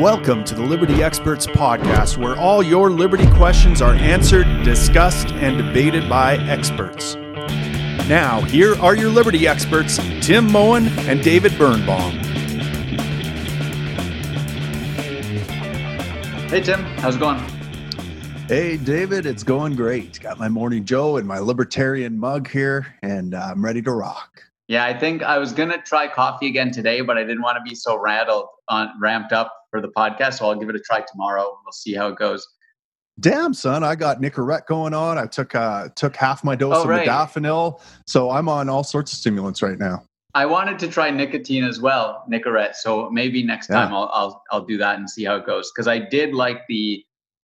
Welcome to the Liberty Experts Podcast, where all your liberty questions are answered, discussed, and debated by experts. Now, here are your liberty experts, Tim Moen and David Birnbaum. Hey, Tim. How's it going? Hey, David. It's going great. Got my Morning Joe and my libertarian mug here, and I'm ready to rock. Yeah, I think I was going to try coffee again today, but I didn't want to be so ramped up for the podcast, so I'll give it a try tomorrow. We'll see how it goes. Damn, son, I got nicorette going on. I took half my dose of the daffinil, so I'm on all sorts of stimulants right now. I wanted to try nicotine as well, nicorette, so maybe next time I'll do that and see how it goes, because I did like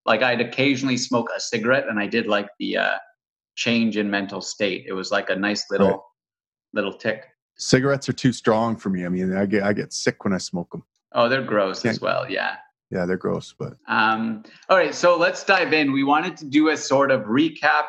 I'd occasionally smoke a cigarette, and I did like the change in mental state. It was like a nice little tick. Cigarettes are too strong for me. I mean, I get sick when I smoke them. Oh, they're gross as well. Yeah, they're gross. But all right, so let's dive in. We wanted to do a sort of recap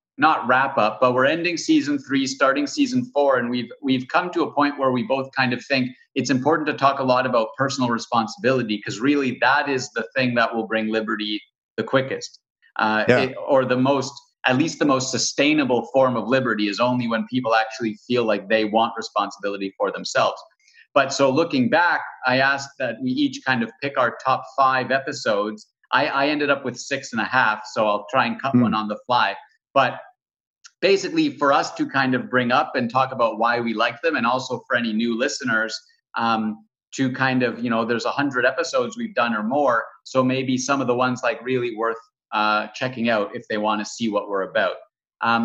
/ not wrap up, but we're ending season 3, starting season 4, and we've come to a point where we both kind of think it's important to talk a lot about personal responsibility, because really that is the thing that will bring liberty the quickest, or the most. At least the most sustainable form of liberty is only when people actually feel like they want responsibility for themselves. But so looking back, I asked that we each kind of pick our top 5 episodes. I ended up with 6.5, so I'll try and cut one on the fly. But basically for us to kind of bring up and talk about why we like them, and also for any new listeners, to kind of, there's 100 episodes we've done or more. So maybe some of the ones like really worth checking out if they want to see what we're about.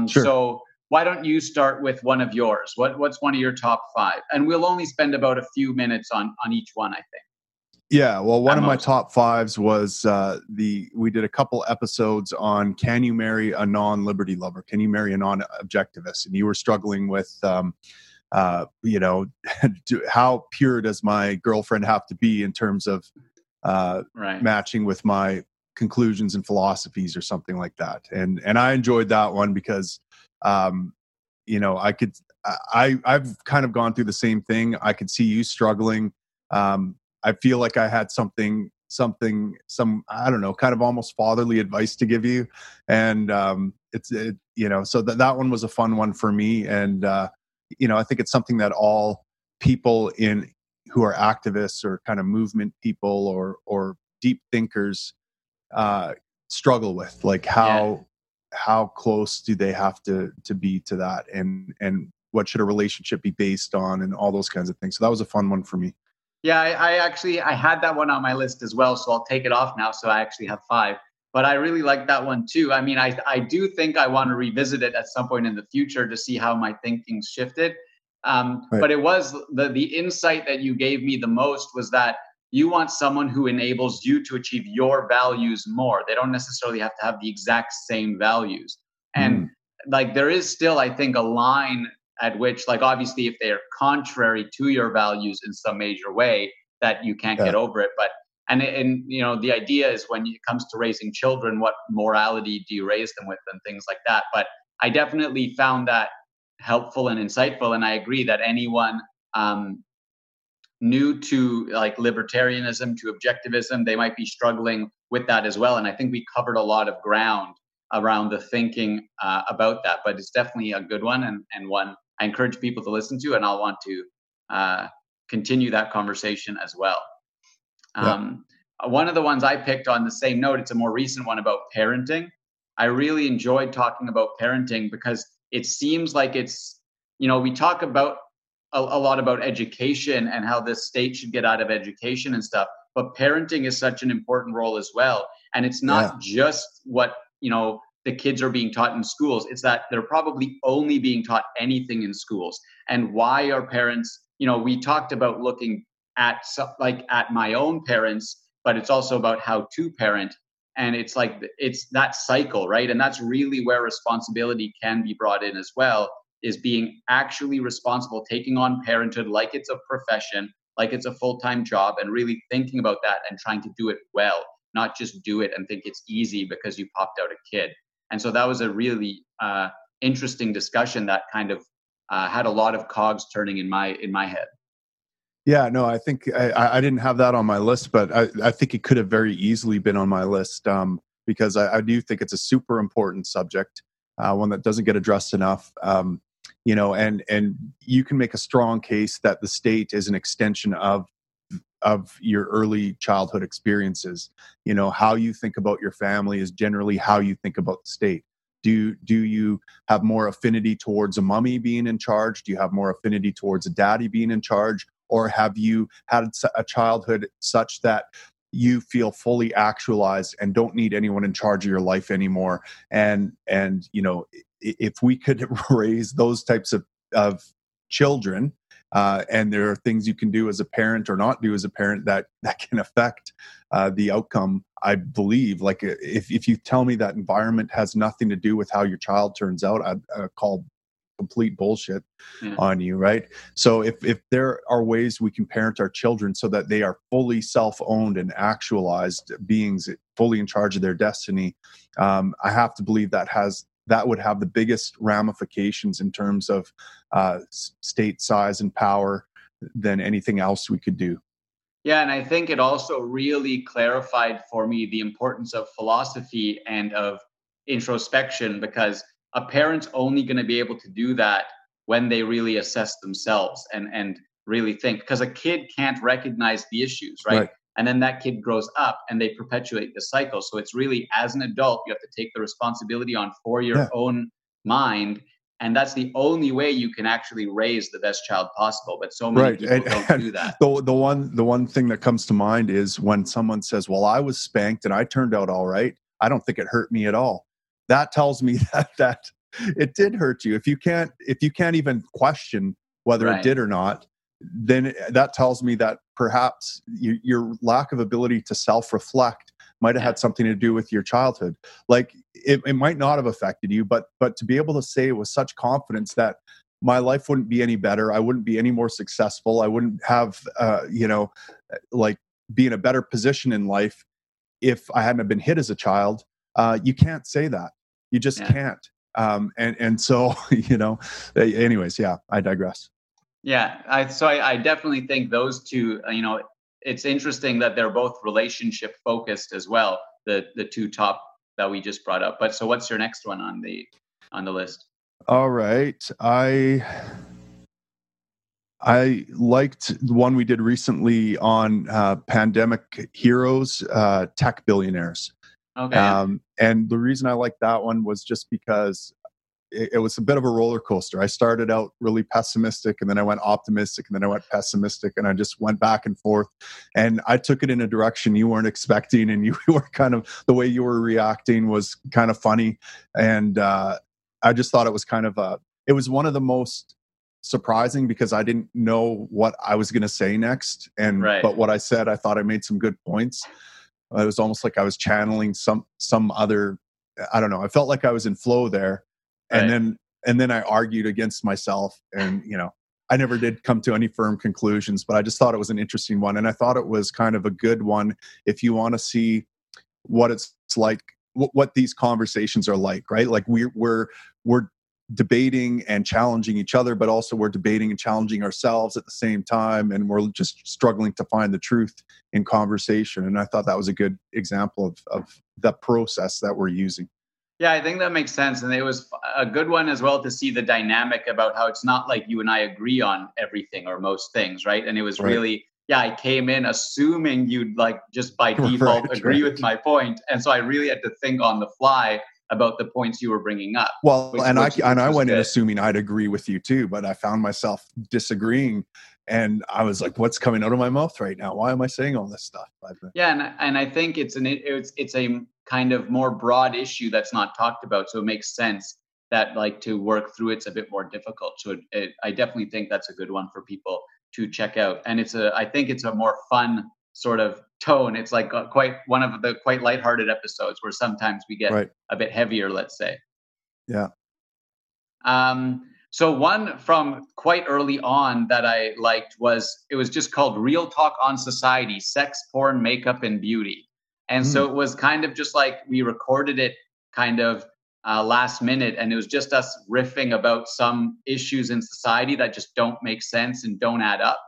Sure. So why don't you start with one of yours? What's one of your top 5? And we'll only spend about a few minutes on each one, I think. Yeah, well, one of my top 5s was we did a couple episodes on, can you marry a non-liberty lover? Can you marry a non-objectivist? And you were struggling with, how pure does my girlfriend have to be in terms of matching with my conclusions and philosophies or something like that. And I enjoyed that one because, I've kind of gone through the same thing. I could see you struggling. I feel like I had some, I don't know, kind of almost fatherly advice to give you. And, so that one was a fun one for me. And, I think it's something that all people who are activists or kind of movement people or deep thinkers struggle with, like how close do they have to be to that, and what should a relationship be based on, and all those kinds of things. So that was a fun one for me. I had that one on my list as well, so I'll take it off now, so I actually have 5, but I really like that one too. I mean, I do think I want to revisit it at some point in the future to see how my thinking's shifted, but it was the insight that you gave me the most was that you want someone who enables you to achieve your values more. They don't necessarily have to have the exact same values. And there is still, I think, a line at which, obviously if they are contrary to your values in some major way, that you can't get over it. But, and the idea is when it comes to raising children, what morality do you raise them with and things like that. But I definitely found that helpful and insightful. And I agree that anyone, new to libertarianism, to objectivism, they might be struggling with that as well. And I think we covered a lot of ground around the thinking about that, but it's definitely a good one and one I encourage people to listen to, and I'll want to continue that conversation as well. One of the ones I picked on the same note, it's a more recent one about parenting. I really enjoyed talking about parenting because it seems like it's, we talk about a lot about education and how the state should get out of education and stuff. But parenting is such an important role as well. And it's not just what, the kids are being taught in schools. It's that they're probably only being taught anything in schools. And why are parents, we talked about looking at my own parents, but it's also about how to parent. And it's it's that cycle, right? And that's really where responsibility can be brought in as well, is being actually responsible, taking on parenthood like it's a profession, like it's a full-time job, and really thinking about that and trying to do it well, not just do it and think it's easy because you popped out a kid. And so that was a really interesting discussion that kind of had a lot of cogs turning in my head. Yeah, no, I think I didn't have that on my list, but I think it could have very easily been on my list because I do think it's a super important subject, one that doesn't get addressed enough. You know, and you can make a strong case that the state is an extension of your early childhood experiences. You know, how you think about your family is generally how you think about the state. Do you have more affinity towards a mommy being in charge? Do you have more affinity towards a daddy being in charge? Or have you had a childhood such that you feel fully actualized and don't need anyone in charge of your life anymore? And you know, if we could raise those types of children, and there are things you can do as a parent or not do as a parent that can affect the outcome, I believe. Like if you tell me that environment has nothing to do with how your child turns out, I'd call complete bullshit on you, right? So if there are ways we can parent our children so that they are fully self-owned and actualized beings, fully in charge of their destiny, I have to believe that would have the biggest ramifications in terms of state size and power than anything else we could do. Yeah, and I think it also really clarified for me the importance of philosophy and of introspection, because a parent's only going to be able to do that when they really assess themselves and really think, because a kid can't recognize the issues, right? And then that kid grows up and they perpetuate the cycle. So it's really, as an adult, you have to take the responsibility on for your own mind. And that's the only way you can actually raise the best child possible. But so many people don't do that. The one thing that comes to mind is when someone says, well, I was spanked and I turned out all right. I don't think it hurt me at all. That tells me that it did hurt you. If you can't even question whether it did or not, then that tells me that perhaps your lack of ability to self-reflect might have had something to do with your childhood. Like it might not have affected you, but to be able to say with such confidence that my life wouldn't be any better, I wouldn't be any more successful, I wouldn't have, be in a better position in life if I hadn't been hit as a child. You can't say that. You just can't. And so, you know, anyways, I digress. Yeah. I definitely think those two, you know, it's interesting that they're both relationship focused as well. The two top that we just brought up. But so what's your next one on the list? All right. I liked the one we did recently on pandemic heroes, tech billionaires. Okay. And the reason I liked that one was just because it was a bit of a roller coaster. I started out really pessimistic, and then I went optimistic, and then I went pessimistic, and I just went back and forth. And I took it in a direction you weren't expecting, and you were kind of, the way you were reacting was kind of funny. And I just thought it was it was one of the most surprising, because I didn't know what I was going to say next. And but what I said, I thought I made some good points. It was almost like I was channeling some other, I don't know. I felt like I was in flow there. And then I argued against myself, and, you know, I never did come to any firm conclusions, but I just thought it was an interesting one. And I thought it was kind of a good one if you want to see what it's like, what these conversations are like, right? Like we're debating and challenging each other, but also we're debating and challenging ourselves at the same time, and we're just struggling to find the truth in conversation. And I thought that was a good example of the process that we're using. Yeah, I think that makes sense, and it was a good one as well to see the dynamic about how it's not like you and I agree on everything or most things, right? And it was really, I came in assuming you'd like just by default agree with my point, and so I really had to think on the fly about the points you were bringing up. Well, I went in assuming I'd agree with you too, but I found myself disagreeing, and I was like, "What's coming out of my mouth right now? Why am I saying all this stuff?" Yeah, and I think it's a kind of more broad issue that's not talked about, so it makes sense that like to work through it's a bit more difficult. So I definitely think that's a good one for people to check out, and I think it's a more fun sort of tone. It's like quite one of the quite lighthearted episodes where sometimes we get a bit heavier, let's say. Yeah. So one from quite early on that I liked was just called Real Talk on Society, Sex, Porn, Makeup, and Beauty. And so it was kind of just like we recorded it kind of last minute, and it was just us riffing about some issues in society that just don't make sense and don't add up.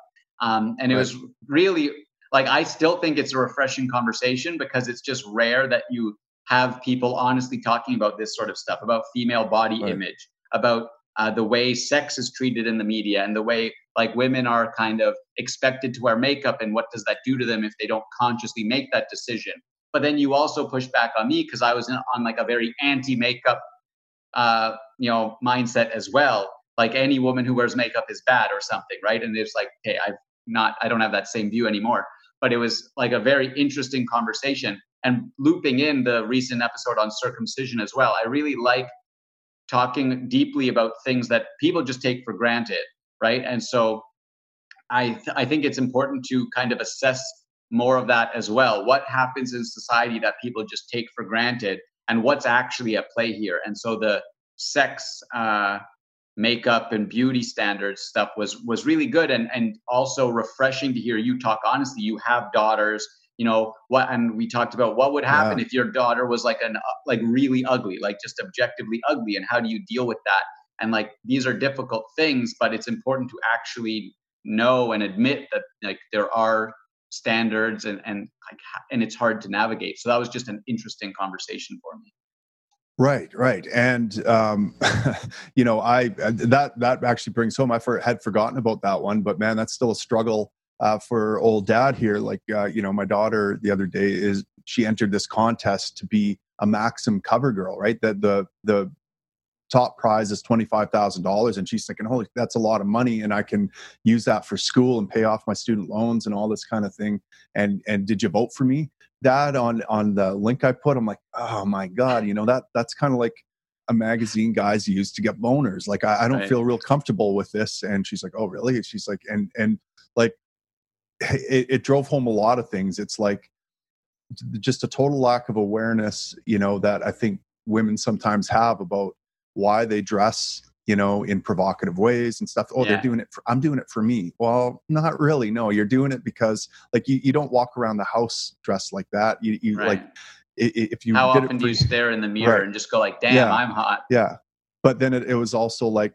And it was really, like, I still think it's a refreshing conversation because it's just rare that you have people honestly talking about this sort of stuff, about female body image, about the way sex is treated in the media and the way, like, women are kind of expected to wear makeup and what does that do to them if they don't consciously make that decision. But then you also push back on me because I was on like a very anti-makeup, mindset as well. Like, any woman who wears makeup is bad or something, right? And it's like, hey, I don't have that same view anymore. But it was like a very interesting conversation. And looping in the recent episode on circumcision as well, I really like talking deeply about things that people just take for granted, right? And so I think it's important to kind of assess more of that as well. What happens in society that people just take for granted and what's actually at play here? And so the sex, makeup and beauty standards stuff was really good and also refreshing to hear you talk honestly. You have daughters, and we talked about what would happen if your daughter was like really ugly, like just objectively ugly, and how do you deal with that? And like, these are difficult things, but it's important to actually know and admit that like there are standards and it's hard to navigate. So that was just an interesting conversation for me. Right. And, that actually brings home, I had forgotten about that one, but man, that's still a struggle for old dad here. Like, my daughter the other day she entered this contest to be a Maxim cover girl, right? That the top prize is $25,000. And she's thinking, holy, that's a lot of money. And I can use that for school and pay off my student loans and all this kind of thing. And did you vote for me? Dad, on the link I put, I'm like, oh my God, that's kind of like a magazine guys use to get boners. Like, I don't feel real comfortable with this. And she's like, oh really? She's like, and like, it drove home a lot of things. It's like just a total lack of awareness, that I think women sometimes have about why they dress, in provocative ways and stuff. They're doing it. I'm doing it for me. Well, not really. No, you're doing it because like you don't walk around the house dressed like that. You like if you. How did often do you stare in the mirror and just go like, damn, I'm hot. Yeah. But then it was also like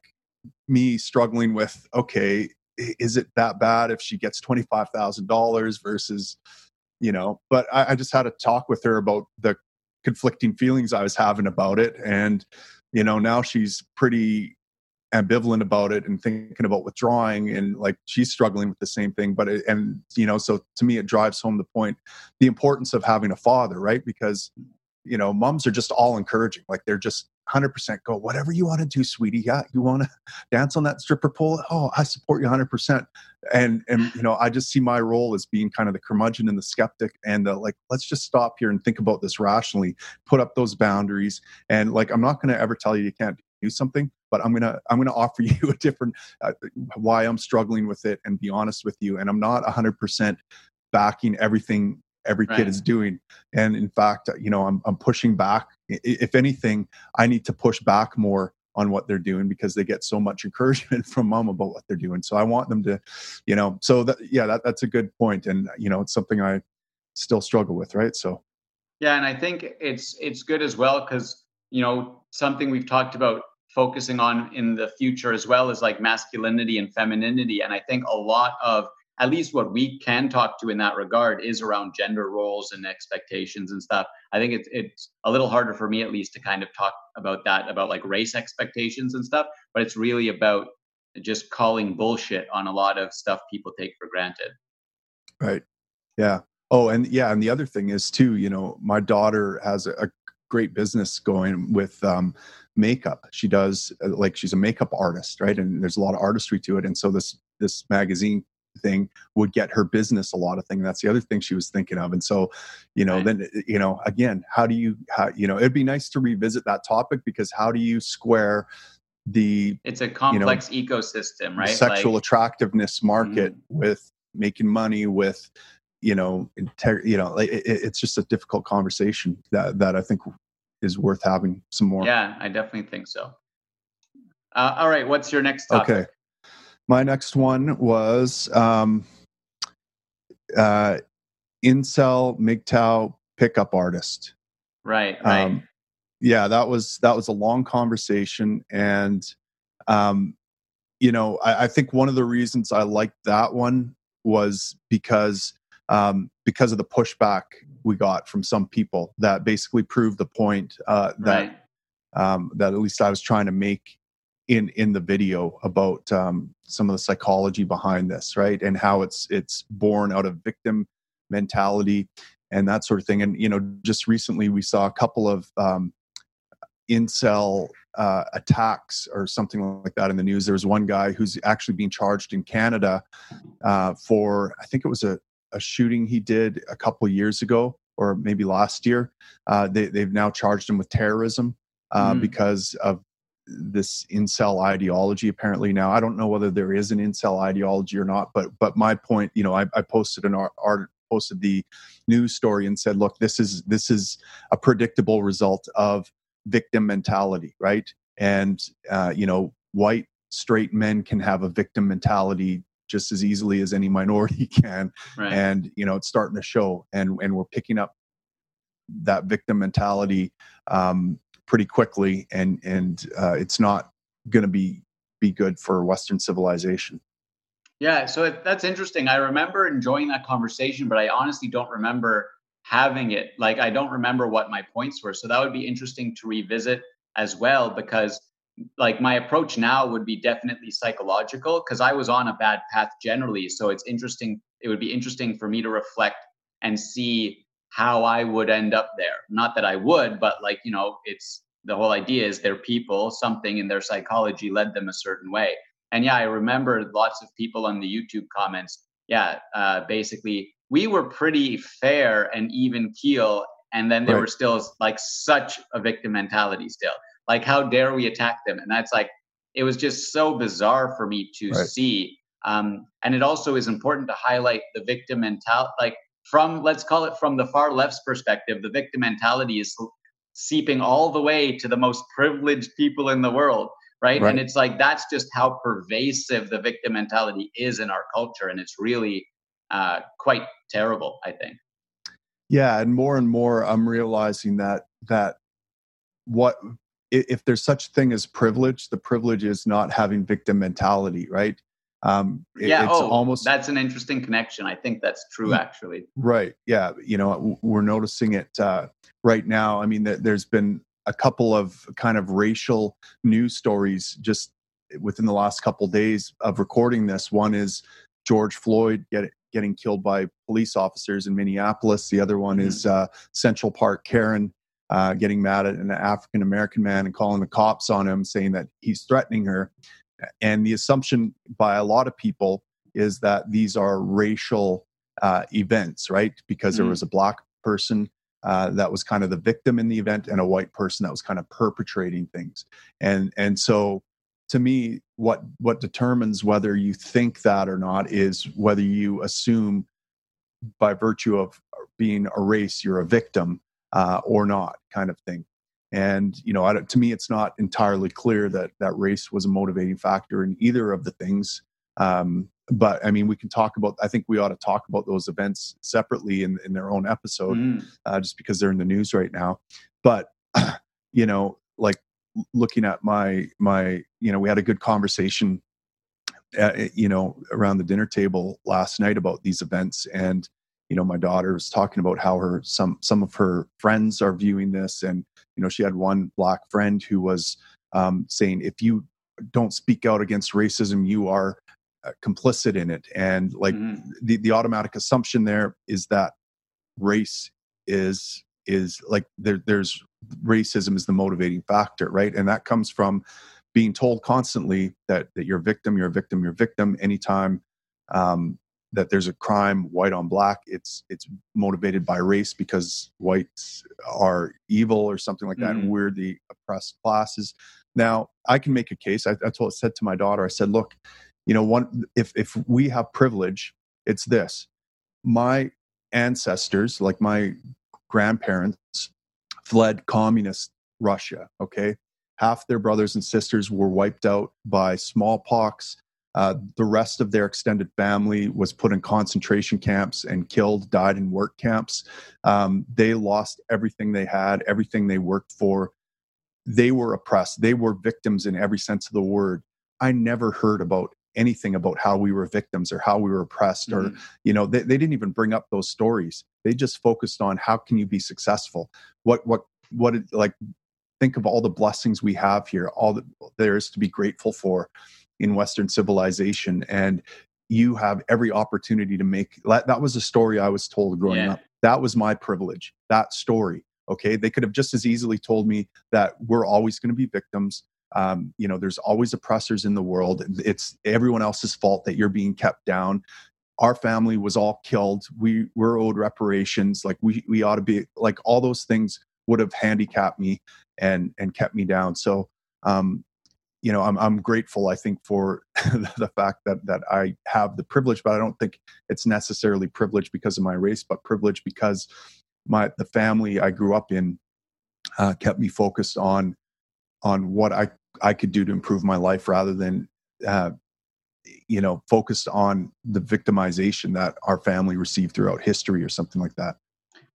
me struggling with, okay, is it that bad if she gets $25,000 versus, but I just had a talk with her about the conflicting feelings I was having about it. And, now she's pretty ambivalent about it and thinking about withdrawing, and like she's struggling with the same thing. But so to me, it drives home the point, the importance of having a father, right? Because moms are just all encouraging, like they're just 100% go whatever you want to do, sweetie. Yeah, you want to dance on that stripper pole? Oh, I support you 100%. And I just see my role as being kind of the curmudgeon and the skeptic, and the like. Let's just stop here and think about this rationally. Put up those boundaries, and like I'm not going to ever tell you can't do something, but I'm gonna offer you a different why I'm struggling with it and be honest with you. And I'm not 100% backing everything every kid is doing. And in fact, I'm pushing back. If anything, I need to push back more on what they're doing because they get so much encouragement from mom about what they're doing. So I want them to, that's a good point. And, it's something I still struggle with. Right. So. Yeah. And I think it's good as well. Cause something we've talked about focusing on in the future as well is like masculinity and femininity. And I think a lot of, at least what we can talk to in that regard, is around gender roles and expectations and stuff. I think it's a little harder for me at least to kind of talk about that, about like race expectations and stuff, but it's really about just calling bullshit on a lot of stuff people take for granted. Right. Yeah. Oh, and yeah. And the other thing is too, my daughter has a great business going with makeup. She does she's a makeup artist, right? And there's a lot of artistry to it. And so this magazine thing would get her business a lot of things. That's the other thing she was thinking of. And so, then, again, how do you, it'd be nice to revisit that topic because how do you square it's a complex ecosystem, right? Sexual attractiveness market with making money with, it's just a difficult conversation that I think is worth having some more. Yeah, I definitely think so. All right. What's your next topic? Okay. My next one was incel MGTOW pickup artist. Right. Yeah, that was a long conversation, and I think one of the reasons I liked that one was because of the pushback we got from some people that basically proved the point that at least I was trying to make in the video about some of the psychology behind this, right, and how it's born out of victim mentality and that sort of thing. And just recently we saw a couple of incel attacks or something like that in the news. There was one guy who's actually being charged in Canada for, I think it was a shooting he did a couple years ago or maybe last year. They've now charged him with terrorism because of this incel ideology apparently now. I don't know whether there is an incel ideology or not, but my point, I posted an posted the news story and said, look, this is a predictable result of victim mentality, right? And white straight men can have a victim mentality just as easily as any minority can, right. And it's starting to show, and we're picking up that victim mentality pretty quickly, and it's not going to be good for Western civilization. Yeah, so that's interesting. I remember enjoying that conversation, but I honestly don't remember having it. Like, I don't remember what my points were. So that would be interesting to revisit as well, because like my approach now would be definitely psychological, because I was on a bad path generally. So it's interesting. It would be interesting for me to reflect and see how I would end up there. Not that I would, but like, it's the whole idea is they're people, something in their psychology led them a certain way. And yeah, I remember lots of people on the YouTube comments. Yeah, basically, we were pretty fair and even keel. And then there were still like such a victim mentality still. Like, how dare we attack them? And that's like, it was just so bizarre for me to see. And it also is important to highlight the victim mentality, like from the far left's perspective, the victim mentality is seeping all the way to the most privileged people in the world. Right. And it's like, that's just how pervasive the victim mentality is in our culture. And it's really quite terrible, I think. Yeah. And more, I'm realizing that what, if there's such a thing as privilege, the privilege is not having victim mentality, right? That's an interesting connection. I think that's true, actually. Right. Yeah. We're noticing it right now. I mean, there's been a couple of kind of racial news stories just within the last couple of days of recording this. One is George Floyd getting killed by police officers in Minneapolis. The other one is Central Park Karen getting mad at an African-American man and calling the cops on him, saying that he's threatening her. And the assumption by a lot of people is that these are racial events, right? Because there was a black person that was kind of the victim in the event and a white person that was kind of perpetrating things. And so to me, what determines whether you think that or not is whether you assume by virtue of being a race, you're a victim or not, kind of thing. And, to me, it's not entirely clear that race was a motivating factor in either of the things. But I mean, I think we ought to talk about those events separately in their own episode, just because they're in the news right now. But, like looking at my, we had a good conversation, around the dinner table last night about these events. And, my daughter was talking about how her, some of her friends are viewing this. And, she had one black friend who was saying, if you don't speak out against racism, you are complicit in it. And like the automatic assumption there is that race is like there's racism is the motivating factor, right? And that comes from being told constantly that you're a victim. Anytime that there's a crime, white on black, it's motivated by race because whites are evil or something like that. And we're the oppressed classes. Now I can make a case. That's what I said to my daughter. I said, look, if we have privilege, it's this. My ancestors, like my grandparents, fled communist Russia, okay? Half their brothers and sisters were wiped out by smallpox. The rest of their extended family was put in concentration camps and killed, died in work camps. They lost everything they had, everything they worked for. They were oppressed. They were victims in every sense of the word. I never heard about anything about how we were victims or how we were oppressed, or, you know, they didn't even bring up those stories. They just focused on how can you be successful? What, like, think of all the blessings we have here, all that there is to be grateful for in Western civilization. And you have every opportunity to make, that was a story I was told growing up. That was my privilege, that story. Okay. They could have just as easily told me that we're always going to be victims. You know, there's always oppressors in the world. It's everyone else's fault that you're being kept down. Our family was all killed. We're owed reparations. Like we ought to be, like, all those things would have handicapped me and kept me down. So, you know, I'm grateful, I think, for the fact that I have the privilege, but I don't think it's necessarily privilege because of my race, but privilege because the family I grew up in kept me focused on what I could do to improve my life, rather than, you know, focused on the victimization that our family received throughout history or something like that.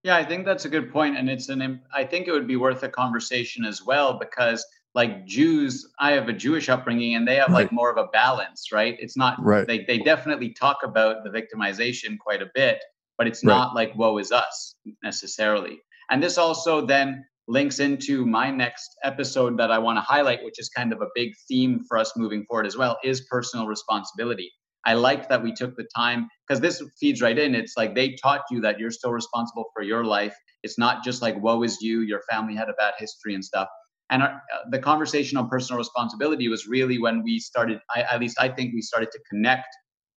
Yeah, I think that's a good point. And I think it would be worth a conversation as well, because like Jews, I have a Jewish upbringing and they have like more of a balance, right? It's not, they definitely talk about the victimization quite a bit, but it's not like woe is us necessarily. And this also then links into my next episode that I want to highlight, which is kind of a big theme for us moving forward as well, is personal responsibility. I like that we took the time, because this feeds right in. It's like they taught you that you're still responsible for your life. It's not just like, woe is you, your family had a bad history and stuff. And the conversation on personal responsibility was really when we started, I think we started to connect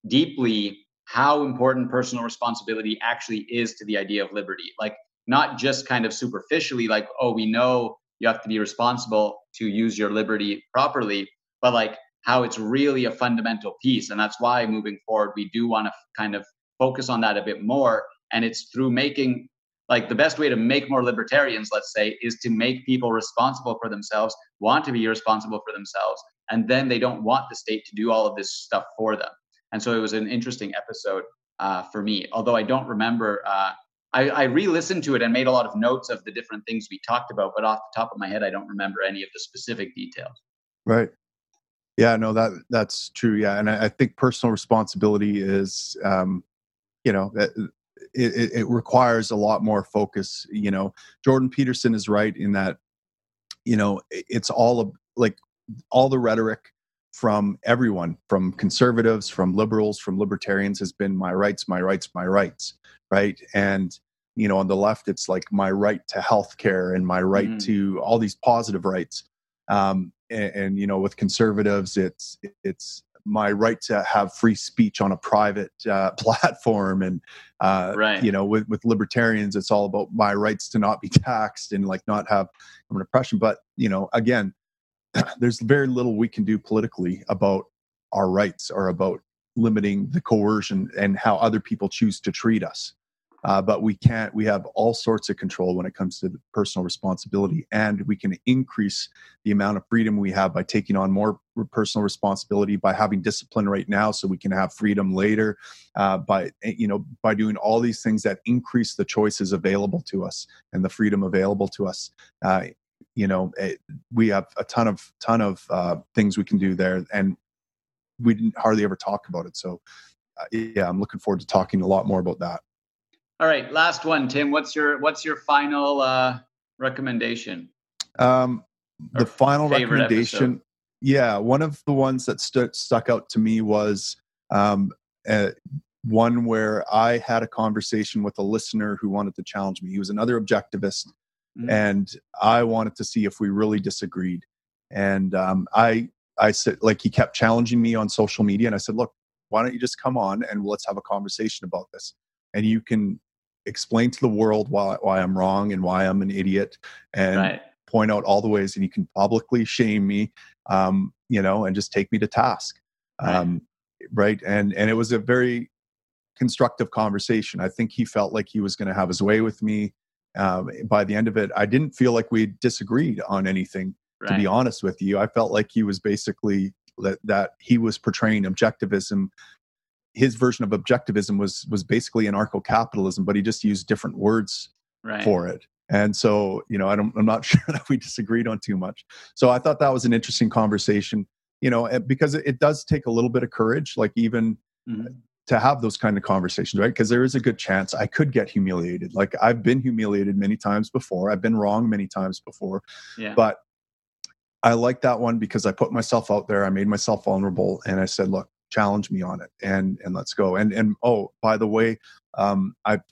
deeply how important personal responsibility actually is to the idea of liberty. Like, not just kind of superficially, like, oh, we know you have to be responsible to use your liberty properly, but like how it's really a fundamental piece. And that's why moving forward, we do want to kind of focus on that a bit more. And it's through making, like, the best way to make more libertarians, let's say, is to make people responsible for themselves, want to be responsible for themselves. And then they don't want the state to do all of this stuff for them. And so it was an interesting episode for me, although I don't remember. I re-listened to it and made a lot of notes of the different things we talked about, but off the top of my head, I don't remember any of the specific details. Right. Yeah, no, that's true. Yeah. And I think personal responsibility is, you know, it requires a lot more focus. You know, Jordan Peterson is right in that, you know, it's all the rhetoric from everyone, from conservatives, from liberals, from libertarians, has been my rights, my rights, my rights, right? And, you know, on the left, it's like my right to healthcare and my right to all these positive rights. And, you know, with conservatives, it's my right to have free speech on a private platform. And, you know, with libertarians, it's all about my rights to not be taxed and like not have an oppression. But, you know, again, there's very little we can do politically about our rights or about limiting the coercion and how other people choose to treat us. But we have all sorts of control when it comes to personal responsibility, and we can increase the amount of freedom we have by taking on more personal responsibility, by having discipline right now so we can have freedom later, by doing all these things that increase the choices available to us and the freedom available to us. You know, we have a ton of things we can do there, and we didn't hardly ever talk about it. So, yeah, I'm looking forward to talking a lot more about that. All right, last one, Tim. What's your final recommendation? The final recommendation, episode. Yeah, one of the ones that stuck out to me was one where I had a conversation with a listener who wanted to challenge me. He was another objectivist. And I wanted to see if we really disagreed. And I said, like, he kept challenging me on social media, and I said, look, why don't you just come on and let's have a conversation about this? And you can explain to the world why I'm wrong and why I'm an idiot, and point out all the ways, and you can publicly shame me, you know, and just take me to task. And it was a very constructive conversation. I think he felt like he was going to have his way with me. By the end of it, I didn't feel like we disagreed on anything, to be honest with you. I felt like he was basically that he was portraying objectivism. His version of objectivism was basically anarcho-capitalism, but he just used different words for it. And so, you know, I'm not sure that we disagreed on too much. So I thought that was an interesting conversation. you know, because it does take a little bit of courage, like even to have those kind of conversations, right? Because there is a good chance I could get humiliated. Like I've been humiliated many times before. I've been wrong many times before, but I like that one because I put myself out there. I made myself vulnerable and I said, look, challenge me on it and let's go. And, oh, by the way, I've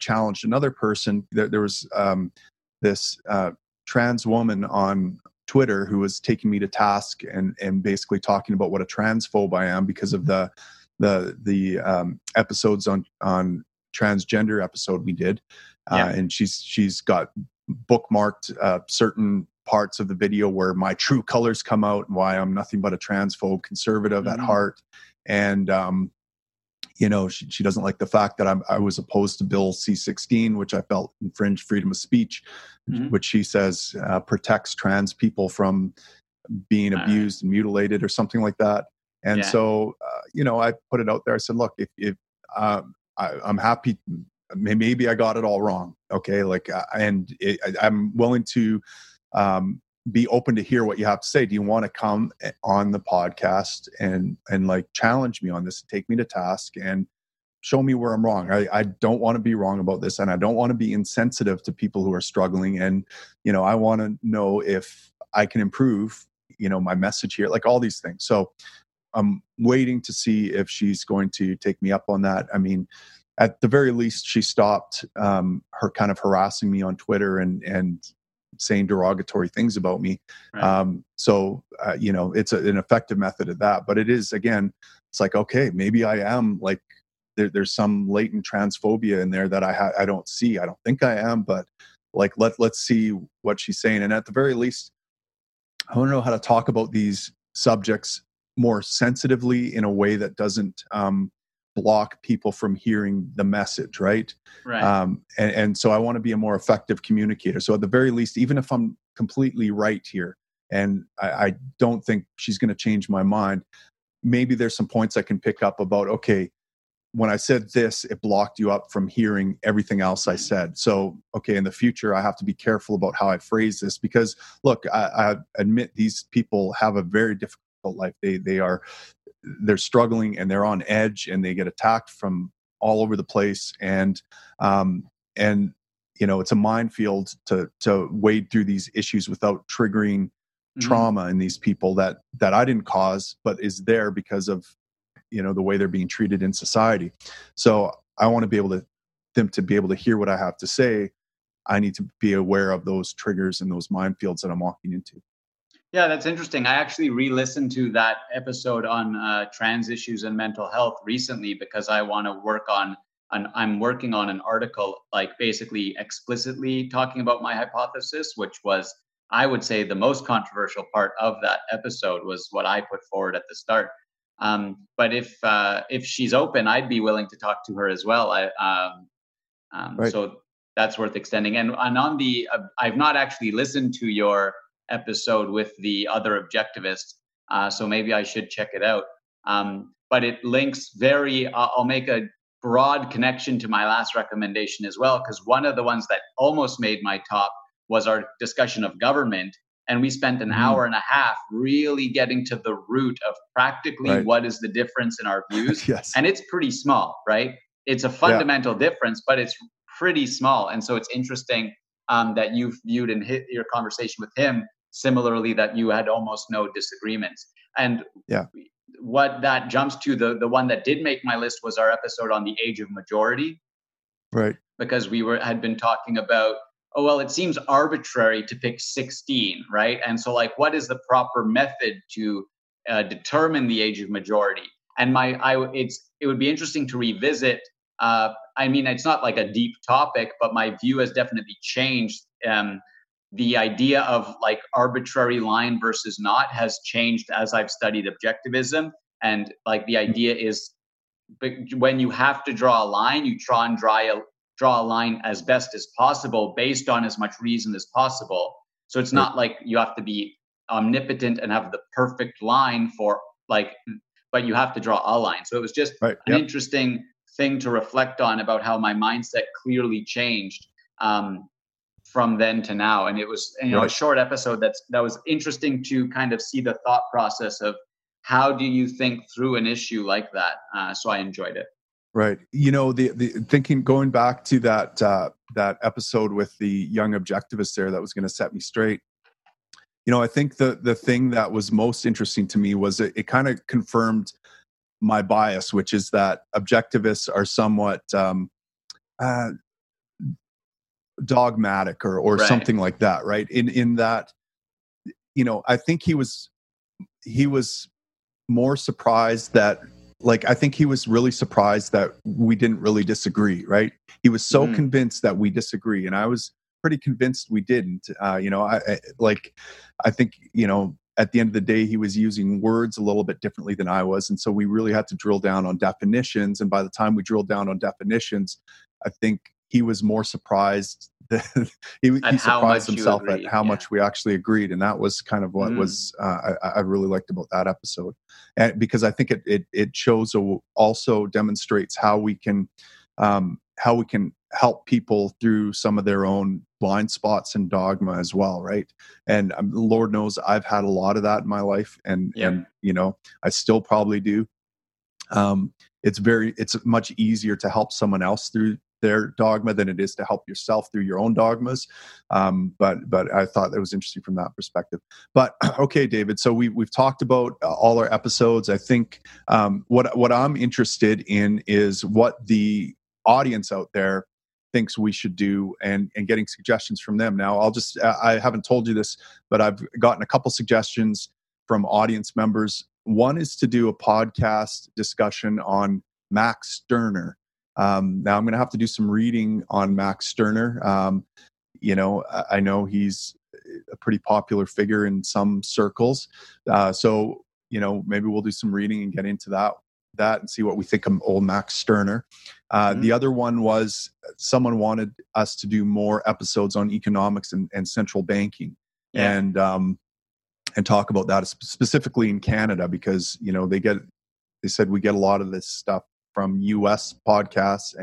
challenged another person. There was this trans woman on Twitter who was taking me to task and basically talking about what a transphobe I am because of the episodes on transgender episode we did. And she's got bookmarked certain parts of the video where my true colors come out and why I'm nothing but a transphobe conservative at heart. And, you know, she doesn't like the fact that I was opposed to Bill C-16, which I felt infringed freedom of speech, which she says protects trans people from being abused and mutilated or something like that. And so, you know, I put it out there. I said, look, if I'm happy, maybe I got it all wrong. Okay. Like, I'm willing to be open to hear what you have to say. Do you want to come on the podcast and like challenge me on this, take me to task and show me where I'm wrong? I don't want to be wrong about this. And I don't want to be insensitive to people who are struggling. And, you know, I want to know if I can improve, you know, my message here, like all these things. So I'm waiting to see if she's going to take me up on that. I mean, at the very least, she stopped her kind of harassing me on Twitter and saying derogatory things about me. Right. So, you know, it's an effective method at that, but it is, again, it's like, okay, maybe I am like, there's some latent transphobia in there that I don't see. I don't think I am, but like, let's see what she's saying. And at the very least, I want to know how to talk about these subjects more sensitively in a way that doesn't, block people from hearing the message, right? Right. And so I want to be a more effective communicator. So at the very least, even if I'm completely right here, and I don't think she's going to change my mind, maybe there's some points I can pick up about, okay, when I said this, it blocked you up from hearing everything else I said. So, okay, in the future, I have to be careful about how I phrase this because, look, I admit these people have a very difficult life. They're struggling and they're on edge and they get attacked from all over the place. And, you know, it's a minefield to wade through these issues without triggering trauma in these people that I didn't cause, but is there because of, you know, the way they're being treated in society. So I want to be able to them to be able to hear what I have to say. I need to be aware of those triggers and those minefields that I'm walking into. Yeah, that's interesting. I actually re-listened to that episode on trans issues and mental health recently because I want to work on I'm working on an article, like basically explicitly talking about my hypothesis, which was, I would say, the most controversial part of that episode was what I put forward at the start. But if she's open, I'd be willing to talk to her as well. Right. So that's worth extending. And on the, I've not actually listened to your episode with the other objectivist, so maybe I should check it out. But it links very, I'll make a broad connection to my last recommendation as well, because one of the ones that almost made my top was our discussion of government, and we spent an hour and a half really getting to the root of practically what is the difference in our views. Yes. And it's pretty small, right? It's a fundamental difference, but it's pretty small. And so it's interesting that you've viewed in your conversation with him similarly, that you had almost no disagreements. And what that jumps to, the one that did make my list was our episode on the age of majority. Right. Because we had been talking about, oh, well, it seems arbitrary to pick 16, right? And so like, what is the proper method to determine the age of majority? And it would be interesting to revisit. I mean, it's not like a deep topic, but my view has definitely changed. The idea of like arbitrary line versus not has changed as I've studied objectivism. And like the idea is when you have to draw a line, you try and draw a line as best as possible based on as much reason as possible. So it's not like you have to be omnipotent and have the perfect line for like, but you have to draw a line. So it was just an interesting thing to reflect on about how my mindset clearly changed from then to now. And it was, you know, a short episode that was interesting to kind of see the thought process of how do you think through an issue like that. So I enjoyed it. Right. You know, the thinking, going back to that episode with the young objectivist there that was going to set me straight. You know, I think the thing that was most interesting to me was it kind of confirmed my bias, which is that objectivists are somewhat dogmatic or right. something like that, right? In that, you know, I think he was more surprised that, like, I think he was really surprised that we didn't really disagree, right? He was so convinced that we disagree, and I was pretty convinced we didn't. You know, I think, you know, at the end of the day, he was using words a little bit differently than I was. And so we really had to drill down on definitions. And by the time we drilled down on definitions, I think he was more surprised that he surprised himself at how much we actually agreed. And that was kind of what was, I really liked about that episode. And because I think it shows, also demonstrates how we can help people through some of their own blind spots and dogma as well, right? And Lord knows I've had a lot of that in my life, and you know, I still probably do. It's much easier to help someone else through their dogma than it is to help yourself through your own dogmas. But I thought that was interesting from that perspective. But okay, David, so we've talked about all our episodes. I think what I'm interested in is what the audience out there thinks we should do, and getting suggestions from them. Now, I haven't told you this, but I've gotten a couple suggestions from audience members. One is to do a podcast discussion on Max Stirner. Now I'm going to have to do some reading on Max Stirner. You know, I know he's a pretty popular figure in some circles. So, you know, maybe we'll do some reading and get into that and see what we think of old Max Stirner. The other one was someone wanted us to do more episodes on economics and central banking, and talk about that specifically in Canada, because, you know, they said we get a lot of this stuff from US podcasts,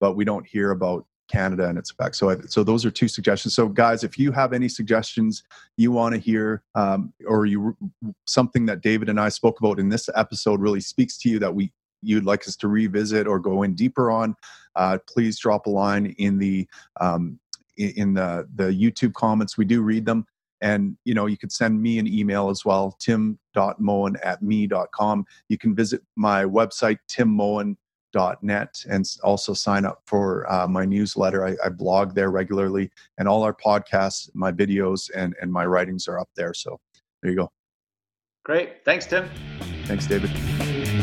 but we don't hear about Canada and its effects. So those are two suggestions. So guys, if you have any suggestions you want to hear, something that David and I spoke about in this episode really speaks to you that you'd like us to revisit or go in deeper on, please drop a line in the YouTube comments. We do read them. And, you know, you could send me an email as well, tim.moen@me.com. You can visit my website, timmoen.net, and also sign up for my newsletter. I blog there regularly, and all our podcasts, my videos, and my writings are up there. So there you go. Great. Thanks, Tim. Thanks, David.